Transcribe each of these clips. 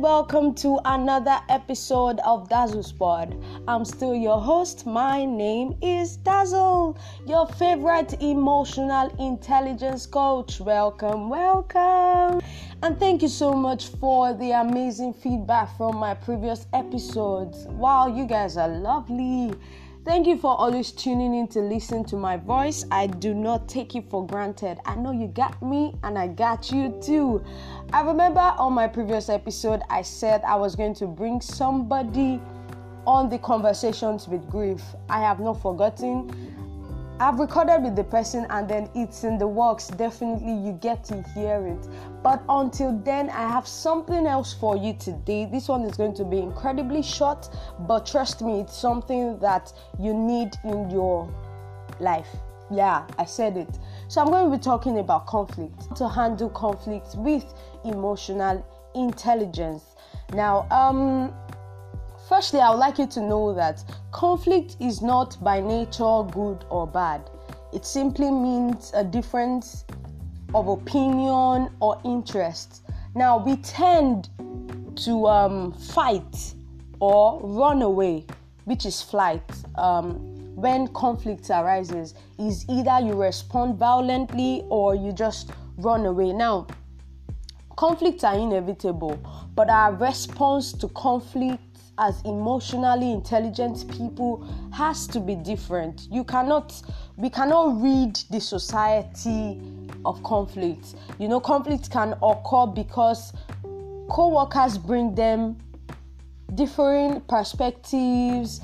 and welcome to another episode of Dazzle's Pod. I'm still your host. My name is Dazzle, your favorite emotional intelligence coach. Welcome. And thank you so much for the amazing feedback from my previous episodes. Wow, you guys are lovely. Thank you for always tuning in to listen to my voice. I do not take it for granted. I know you got me and I got you too. I remember on my previous episode, I said I was going to bring somebody on the Conversations with Grief. I have not forgotten. I've recorded with the person and then it's in the works. Definitely you get to hear it. But until then, I have something else for you today. This one is going to be incredibly short, but trust me, it's something that you need in your life. Yeah, I said it. So I'm going to be talking about conflict, to handle conflict with emotional intelligence. Now, firstly, I would like you to know that conflict is not by nature good or bad. It simply means a difference of opinion or interest. Now, we tend to fight or run away, which is flight. When conflict arises, is either you respond violently or you just run away. Now, conflicts are inevitable, but our response to conflict as emotionally intelligent people has to be different. We cannot read the society of conflict. You know, conflict can occur because co-workers bring them differing perspectives,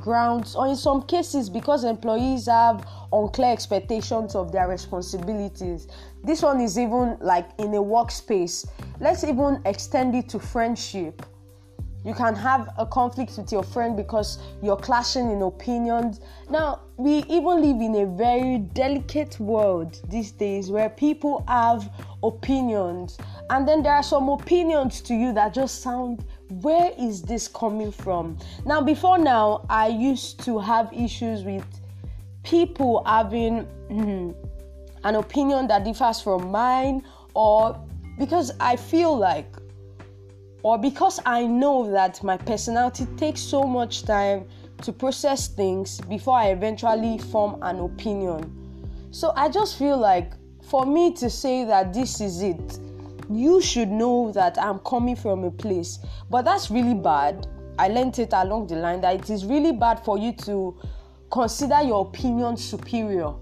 grounds, or in some cases because employees have unclear expectations of their responsibilities. This one is even like in a workspace. Let's even extend it to friendship. You can have a conflict with your friend because you're clashing in opinions. Now, we even live in a very delicate world these days where people have opinions. And then there are some opinions to you that just sound, where is this coming from? Now, before now, I used to have issues with people having an opinion that differs from mine, or because I feel like, or because I know that my personality takes so much time to process things before I eventually form an opinion. So I just feel like for me to say that this is it, you should know that I'm coming from a place. But that's really bad. I learned it along the line that it is really bad for you to consider your opinion superior.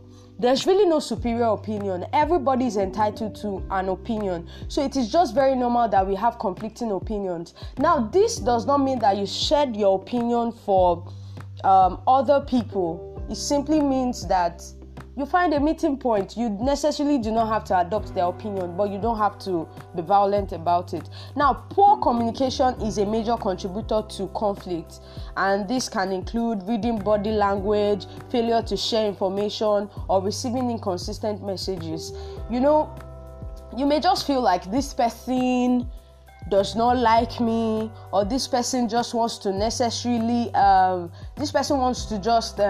There's really no superior opinion. Everybody is entitled to an opinion. So it is just very normal that we have conflicting opinions. Now, this does not mean that you shed your opinion for other people. It simply means that you find a meeting point. You necessarily do not have to adopt their opinion, but you don't have to be violent about it. Now, poor communication is a major contributor to conflict, and this can include reading body language, failure to share information, or receiving inconsistent messages. You know, you may just feel like this person does not like me, or this person just wants to necessarily, this person wants to just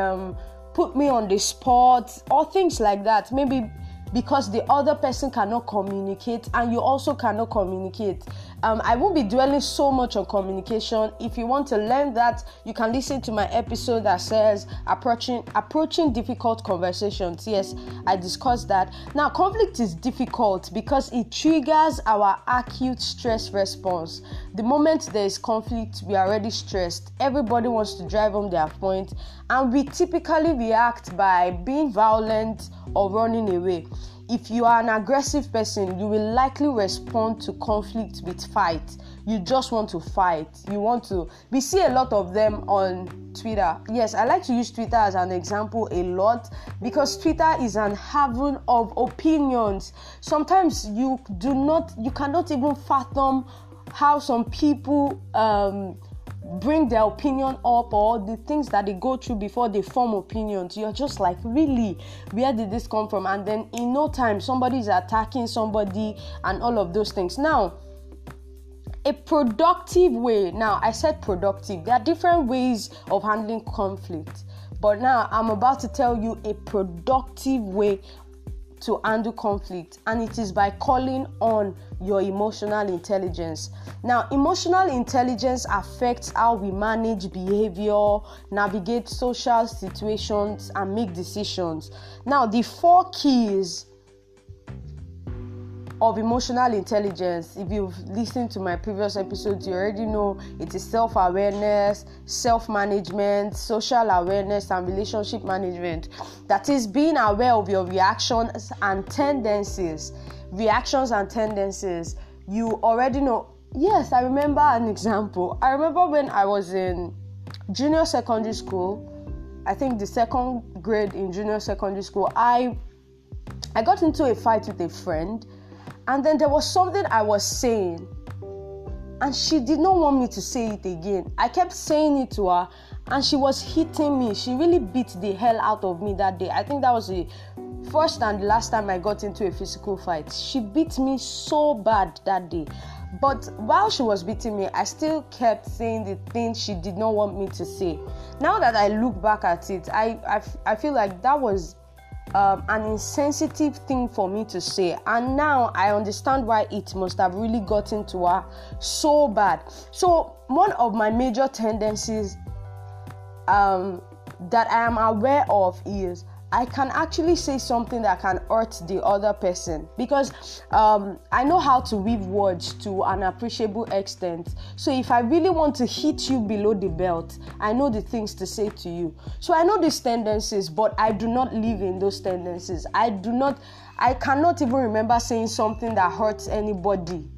put me on the spot or things like that. Maybe because the other person cannot communicate and you also cannot communicate. I won't be dwelling so much on communication. If you want to learn that, you can listen to my episode that says approaching difficult conversations. Yes, I discussed that. Now, conflict is difficult because it triggers our acute stress response. The moment there is conflict, we are already stressed. Everybody wants to drive home their point, and we typically react by being violent or running away. If you are an aggressive person, you will likely respond to conflict with fight. You just want to fight. We see a lot of them on Twitter. Yes, I like to use Twitter as an example a lot because Twitter is an haven of opinions. Sometimes you cannot even fathom how some people bring their opinion up or the things that they go through before they form opinions. You're just like, really, where did this come from? And then in no time, somebody's attacking somebody and all of those things. Now, a productive way. Now, I said productive. There are different ways of handling conflict. But now I'm about to tell you a productive way to handle conflict, and it is by calling on your emotional intelligence. Now, emotional intelligence affects how we manage behavior, navigate social situations, and make decisions. Now, the four keys of emotional intelligence, if you've listened to my previous episodes, you already know it is self-awareness, self-management, social awareness, and relationship management. That is being aware of your reactions and tendencies. You already know. Yes, I remember an example. I remember when I was in junior secondary school, I think the second grade in junior secondary school, I got into a fight with a friend. And then there was something I was saying, and she did not want me to say it again. I kept saying it to her, and she was hitting me. She really beat the hell out of me that day. I think that was the first and last time I got into a physical fight. She beat me so bad that day. But while she was beating me, I still kept saying the things she did not want me to say. Now that I look back at it, I feel like that was an insensitive thing for me to say, and now I understand why it must have really gotten to her so bad. So one of my major tendencies that I am aware of is I can actually say something that can hurt the other person, because I know how to weave words to an appreciable extent. So if I really want to hit you below the belt, I know the things to say to you. So I know these tendencies, but I do not live in those tendencies. I cannot even remember saying something that hurts anybody.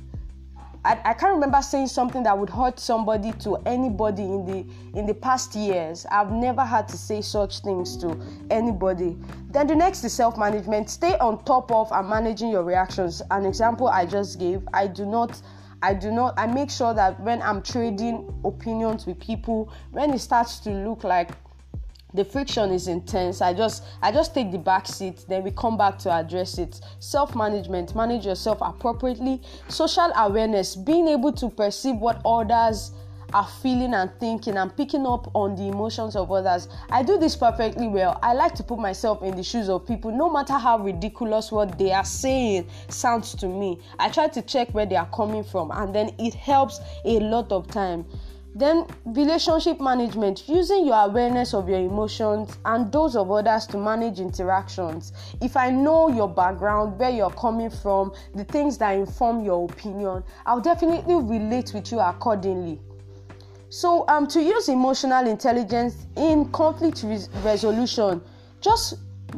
I can't remember saying something that would hurt somebody to anybody in the past years. I've never had to say such things to anybody. Then the next is self-management. Stay on top of and managing your reactions. An example I just gave. I make sure that when I'm trading opinions with people, when it starts to look like the friction is intense, I just take the back seat, then we come back to address it. Self-management, manage yourself appropriately. Social awareness, being able to perceive what others are feeling and thinking and picking up on the emotions of others. I do this perfectly well. I like to put myself in the shoes of people, no matter how ridiculous what they are saying sounds to me. I try to check where they are coming from, and then it helps a lot of time. Then relationship management, using your awareness of your emotions and those of others to manage interactions. If I know your background, where you're coming from, the things that inform your opinion, I'll definitely relate with you accordingly. So to use emotional intelligence in conflict resolution, just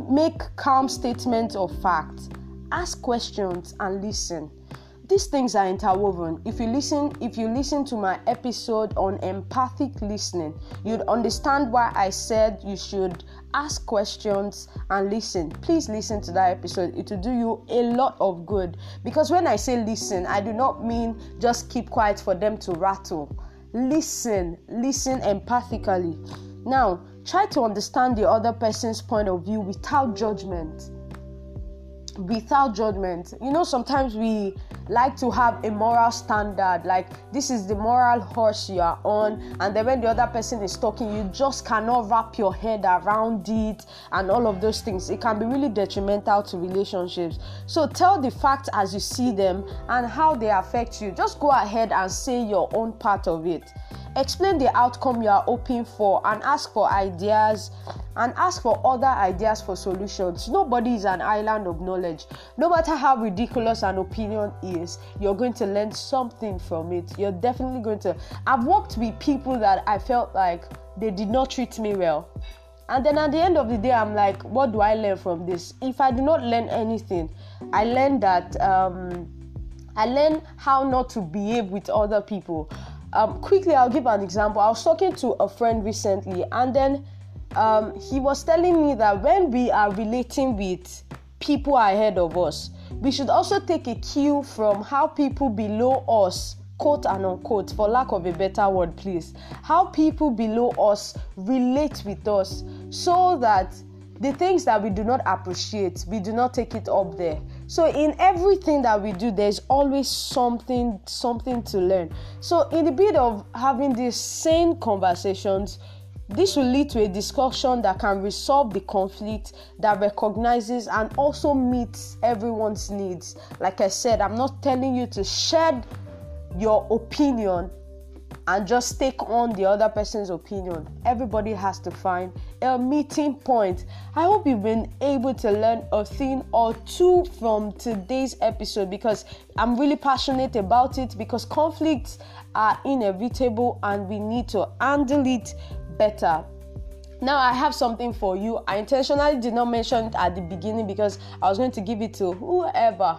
make calm statements of facts, ask questions, and listen. These things are interwoven. If you listen to my episode on empathic listening, you'd understand why I said you should ask questions and listen. Please listen to that episode. It will do you a lot of good, because when I say listen, I do not mean just keep quiet for them to rattle. Listen empathically. Now, try to understand the other person's point of view without judgment. You know, sometimes we like to have a moral standard, like this is the moral horse you are on, and then when the other person is talking, you just cannot wrap your head around it and all of those things. It can be really detrimental to relationships. So tell the facts as you see them and how they affect you. Just go ahead and say your own part of it. Explain the outcome you are hoping for, and ask for other ideas for solutions. Nobody is an island of knowledge. No matter how ridiculous an opinion is, you're going to learn something from it. You're definitely going to. I've worked with people that I felt like they did not treat me well. And then at the end of the day, I'm like, what do I learn from this? If I do not learn anything, I learned that I learned how not to behave with other people. Quickly, I'll give an example. I was talking to a friend recently, and then he was telling me that when we are relating with people ahead of us, we should also take a cue from how people below us, quote and unquote, for lack of a better word, please, how people below us relate with us, so that the things that we do not appreciate, we do not take it up there. So in everything that we do, there's always something to learn. So in the bit of having these sane conversations, This will lead to a discussion that can resolve the conflict, that recognizes and also meets everyone's needs. Like I said, I'm not telling you to shed your opinion and just take on the other person's opinion. Everybody has to find a meeting point. I hope you've been able to learn a thing or two from today's episode, because I'm really passionate about it, because conflicts are inevitable and we need to handle it better. Now I have something for you. I intentionally did not mention it at the beginning because I was going to give it to whoever.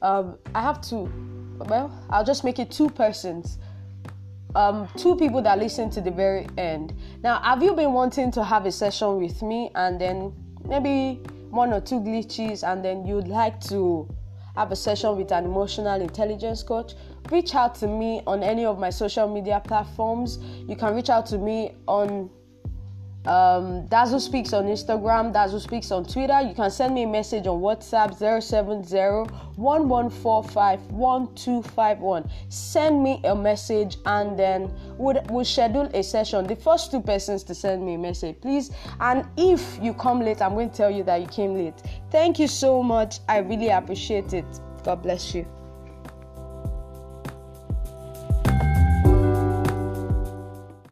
I have two. Well, I'll just make it two persons. Two people that listen to the very end. Now, have you been wanting to have a session with me, and then maybe one or two glitches, and then you'd like to have a session with an emotional intelligence coach? Reach out to me on any of my social media platforms. You can reach out to me on Dazzle Speaks on Instagram, Dazzle Speaks on Twitter. You can send me a message on WhatsApp 070-1145-1251. Send me a message and then we'll schedule a session. The first two persons to send me a message, please. And if you come late, I'm going to tell you that you came late. Thank you so much. I really appreciate it. God bless you.